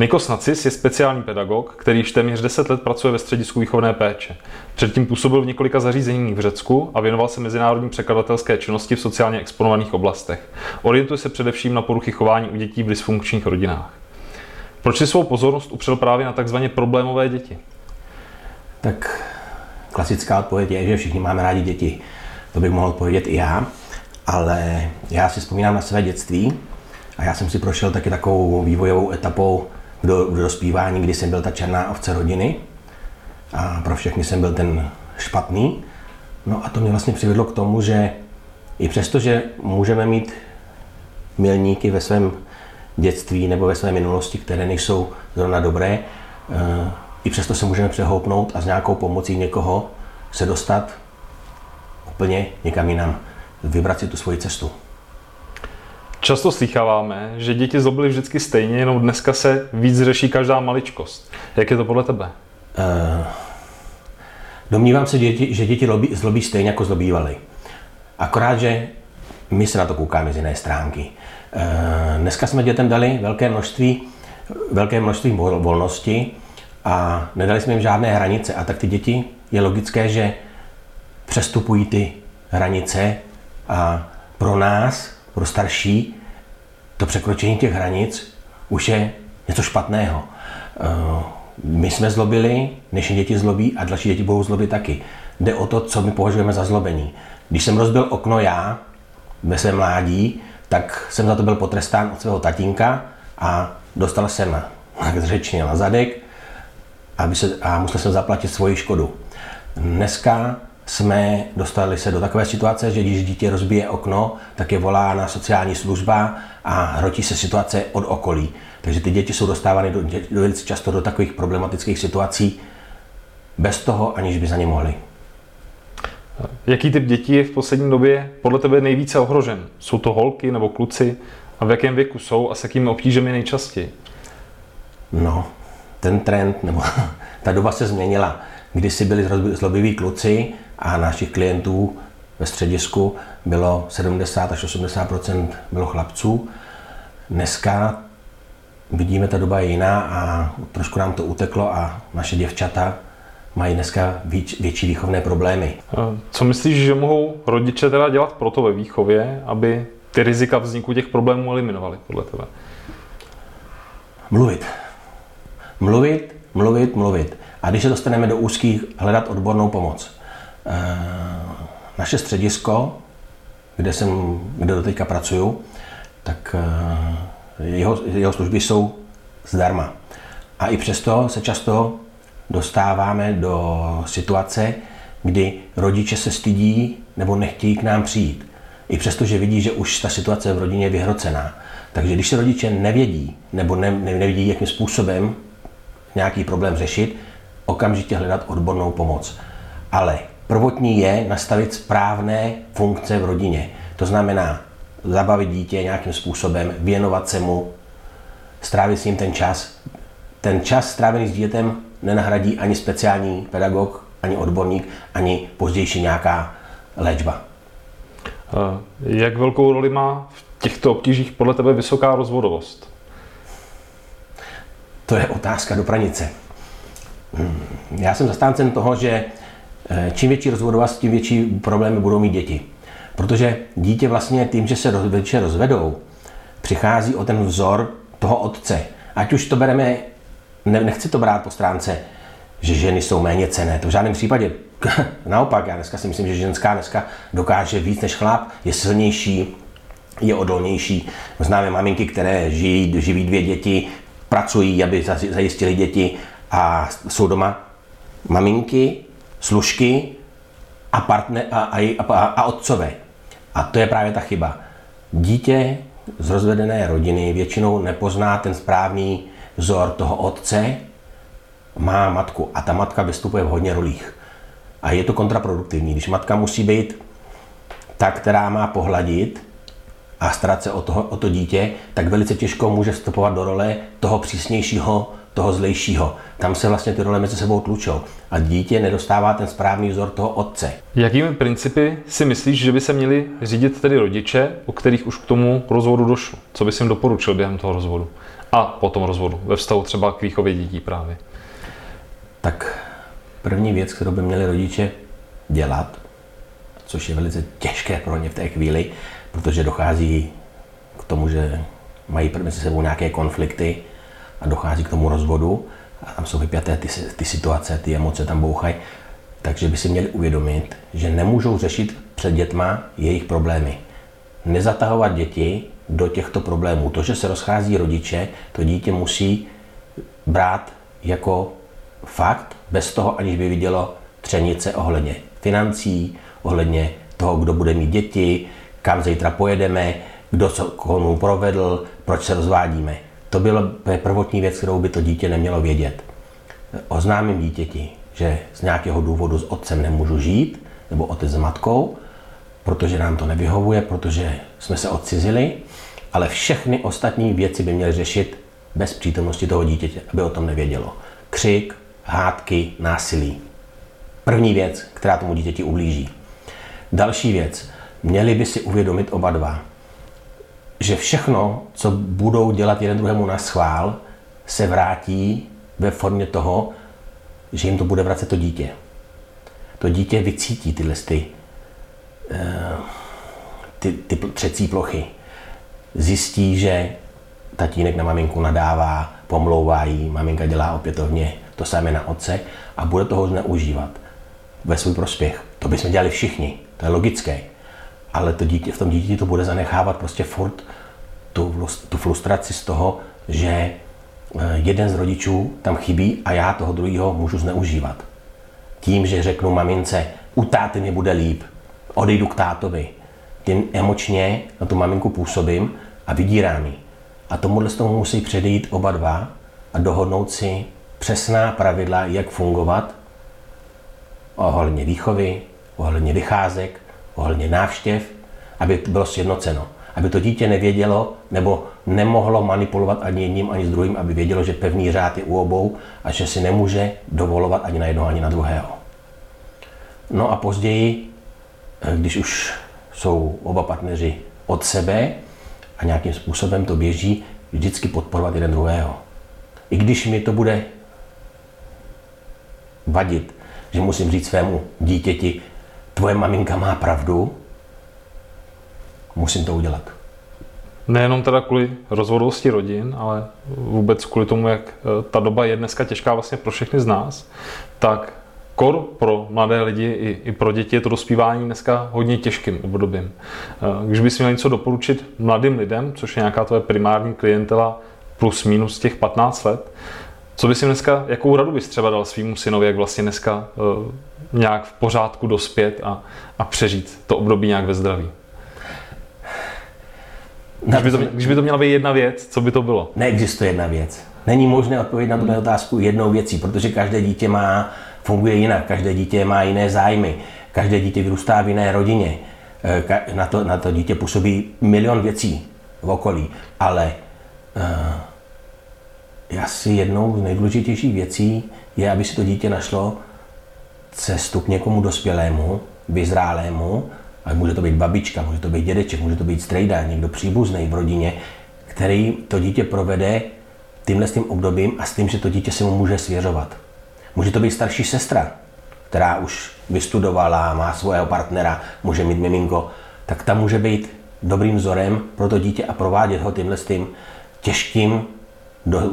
Nikos Nacis je speciální pedagog, který již téměř 10 let pracuje ve středisku výchovné péče. Předtím působil v několika zařízeních v Řecku a věnoval se mezinárodní překladatelské činnosti v sociálně exponovaných oblastech. Orientuje se především na poruchy chování u dětí v dysfunkčních rodinách. Proč si svou pozornost upřel právě na takzvaně problémové děti? Tak klasická odpověď je, že všichni máme rádi děti. To bych mohl odpovědět i já, ale já si vzpomínám na své dětství a já jsem si prošel taky takovou vývojovou etapou do dospívání, kdy jsem byl ta černá ovce rodiny a pro všechny jsem byl ten špatný. No a to mě vlastně přivedlo k tomu, že i přesto, že můžeme mít milníky ve svém dětství nebo ve své minulosti, které nejsou zrovna dobré, i přesto se můžeme přehoupnout a s nějakou pomocí někoho se dostat úplně někam jinam, vybrat si tu svoji cestu. Často slýcháváme, že děti zlobily vždycky stejně, jenom dneska se víc řeší každá maličkost. Jak je to podle tebe? Domnívám se, že děti zlobí stejně, jako zlobívaly. Akorát, že my se na to koukáme z jiné stránky. Dneska jsme dětem dali velké množství volnosti a nedali jsme jim žádné hranice. A tak ty děti, je logické, že přestupují ty hranice a pro nás, pro starší, to překročení těch hranic už je něco špatného. My jsme zlobili, dnešní děti zlobí a další děti budou zlobit taky. Jde o to, co my považujeme za zlobení. Když jsem rozbil okno já ve svém mládí, tak jsem za to byl potrestán od svého tatínka a dostal jsem řečně na zadek a musel jsem zaplatit svoji škodu. Dneska jsme dostali se do takové situace, že když dítě rozbije okno, tak je volá na sociální služba a hrotí se situace od okolí. Takže ty děti jsou dostávány velice často do takových problematických situací bez toho, aniž by za ně mohli. Jaký typ dětí je v poslední době podle tebe nejvíce ohrožen? Jsou to holky nebo kluci? A v jakém věku jsou a s jakými obtížemi nejčastěji? No, ten trend, nebo ta doba se změnila. Kdysi byli zlobiví kluci a našich klientů ve středisku bylo 70 až 80% bylo chlapců. Dneska vidíme, ta doba je jiná a trošku nám to uteklo a naše děvčata mají dneska větší výchovné problémy. Co myslíš, že mohou rodiče teda dělat proto ve výchově, aby ty rizika vzniku těch problémů eliminovali podle tebe? Mluvit. A když se dostaneme do úzkých, hledat odbornou pomoc. Naše středisko, kde doteďka pracuju, tak jeho služby jsou zdarma. A i přesto se často dostáváme do situace, kdy rodiče se stydí nebo nechtějí k nám přijít. I přesto, že vidí, že už ta situace v rodině je vyhrocená. Takže když se rodiče nevědí nebo nevidí, jakým způsobem nějaký problém řešit, okamžitě hledat odbornou pomoc. Ale prvotní je nastavit správné funkce v rodině. To znamená zabavit dítě nějakým způsobem, věnovat se mu, strávit s ním ten čas. Ten čas strávený s dítětem nenahradí ani speciální pedagog, ani odborník, ani pozdější nějaká léčba. Jak velkou roli má v těchto obtížích podle tebe vysoká rozvodovost? To je otázka do pranice. Já jsem zastáncem toho, že čím větší rozvodovost, tím větší problémy budou mít děti. Protože dítě vlastně tím, že se rodiče rozvedou, přichází o ten vzor toho otce. Ať už to bereme, nechci to brát po stránce, že ženy jsou méně cenné. To v žádném případě. Naopak, já dneska si myslím, že ženská dneska dokáže víc než chlap, je silnější, je odolnější. Známe maminky, které živí 2 děti, pracují, aby zajistili děti a jsou doma maminky, služky a partner a otcové. A to je právě ta chyba. Dítě z rozvedené rodiny většinou nepozná ten správný vzor toho otce, má matku a ta matka vystupuje v hodně rolích. A je to kontraproduktivní, když matka musí být ta, která má pohladit a starat se o to dítě, tak velice těžko může vstupovat do role toho přísnějšího toho zlejšího. Tam se vlastně ty role mezi sebou tlučou a dítě nedostává ten správný vzor toho otce. Jakými principy si myslíš, že by se měli řídit tedy rodiče, u kterých už k tomu rozvodu došlo? Co bys jim doporučil během toho rozvodu a po tom rozvodu ve vztahu třeba k výchově dětí právě? Tak první věc, kterou by měli rodiče dělat, což je velice těžké pro ně v té chvíli, protože dochází k tomu, že mají mezi sebou nějaké konflikty a dochází k tomu rozvodu a tam jsou vypjaté ty situace, ty emoce tam bouchají, takže by si měli uvědomit, že nemůžou řešit před dětma jejich problémy. Nezatahovat děti do těchto problémů. To, že se rozchází rodiče, to dítě musí brát jako fakt, bez toho, aniž by vidělo třenice ohledně financí, ohledně toho, kdo bude mít děti, kam zítra pojedeme, kdo co komu provedl, proč se rozvádíme. To byla prvotní věc, kterou by to dítě nemělo vědět. Oznámím dítěti, že z nějakého důvodu s otcem nemůžu žít, nebo otec s matkou, protože nám to nevyhovuje, protože jsme se odcizili, ale všechny ostatní věci by měly řešit bez přítomnosti toho dítěte, aby o tom nevědělo. Křik, hádky, násilí. První věc, která tomu dítěti ublíží. Další věc, měli by si uvědomit oba dva, že všechno, co budou dělat jeden druhému na schvál, se vrátí ve formě toho, že jim to bude vracet to dítě. To dítě vycítí tyhle ty třecí plochy. Zjistí, že tatínek na maminku nadává, pomlouvá jí, maminka dělá opětovně to samé na otce a bude toho zneužívat ve svůj prospěch. To bychom dělali všichni, to je logické. Ale to dítě, v tom dítěti to bude zanechávat prostě furt tu frustraci z toho, že jeden z rodičů tam chybí a já toho druhého můžu zneužívat. Tím, že řeknu mamince, u táty mi bude líp, odejdu k tátovi, tím emočně na tu maminku působím a vydírám ji. A tomuhle z toho musí předejít oba dva a dohodnout si přesná pravidla, jak fungovat ohledně výchovy, ohledně vycházek, ohledně návštěv, aby bylo sjednoceno. Aby to dítě nevědělo nebo nemohlo manipulovat ani jedním, ani s druhým, aby vědělo, že pevný řád je u obou a že si nemůže dovolovat ani na jednoho, ani na druhého. No a později, když už jsou oba partneři od sebe a nějakým způsobem to běží, vždycky podporovat jeden druhého. I když mi to bude vadit, že musím říct svému dítěti, tvoje maminka má pravdu, musím to udělat. Nejenom teda kvůli rozvodovosti rodin, ale vůbec kvůli tomu, jak ta doba je dneska těžká vlastně pro všechny z nás, tak kor pro mladé lidi i pro děti je to dospívání dneska hodně těžkým obdobím. Když bys měl něco doporučit mladým lidem, což je nějaká tvoje primární klientela plus minus těch 15 let, co bys jim dneska, jakou radu bys třeba dal svýmu synovi, jak vlastně dneska nějak v pořádku dospět a přežít to období nějak ve zdraví? Když by to měla být jedna věc, co by to bylo? Neexistuje jedna věc. Není možné odpovědět na tuto otázku jednou věcí, protože každé dítě funguje jinak, každé dítě má jiné zájmy, každé dítě vyrůstá v jiné rodině, na to dítě působí milion věcí v okolí, ale asi jednou z nejdůležitějších věcí je, aby si to dítě našlo cestu k někomu dospělému, vyzrálému, a může to být babička, může to být dědeček, může to být strejda, někdo příbuzný v rodině, který to dítě provede tímhle s tím obdobím a s tím, že to dítě se mu může svěřovat. Může to být starší sestra, která už vystudovala, má svého partnera, může mít miminko, tak ta může být dobrým vzorem pro to dítě a provádět ho tímhle s tím těžkým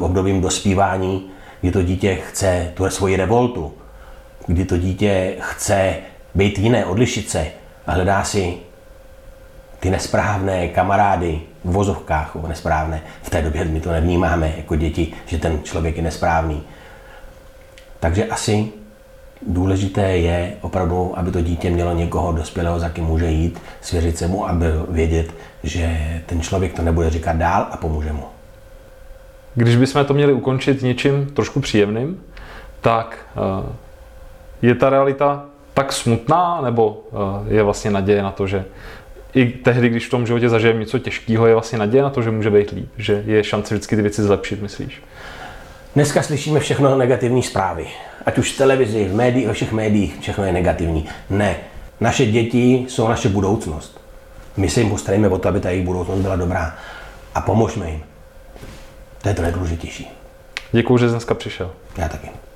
obdobím dospívání, kdy to dítě chce tu svoji revoltu, kdy to dítě chce být jiné, odlišit se a hledá si ty nesprávné kamarády v vozovkách, nesprávné. V té době my to nevnímáme jako děti, že ten člověk je nesprávný. Takže asi důležité je opravdu, aby to dítě mělo někoho dospělého, za kým může jít, svěřit se mu, aby vědět, že ten člověk to nebude říkat dál a pomůže mu. Když bychom to měli ukončit něčím trošku příjemným, tak je ta realita tak smutná, nebo je vlastně naděje na to, že i tehdy, když v tom životě zažijeme něco těžkého, je vlastně naděje na to, že může být líp, že je šance vždycky ty věci zlepšit, myslíš? Dneska slyšíme všechno negativní zprávy. Ať už v televizi, v médiích, ve všech médiích, všechno je negativní. Ne. Naše děti jsou naše budoucnost. My se jim postarejme o to, aby ta jejich budoucnost byla dobrá. A pomožme jim. To je to nejdůležitější. Děkuju, že jsi dneska přišel. Já taky.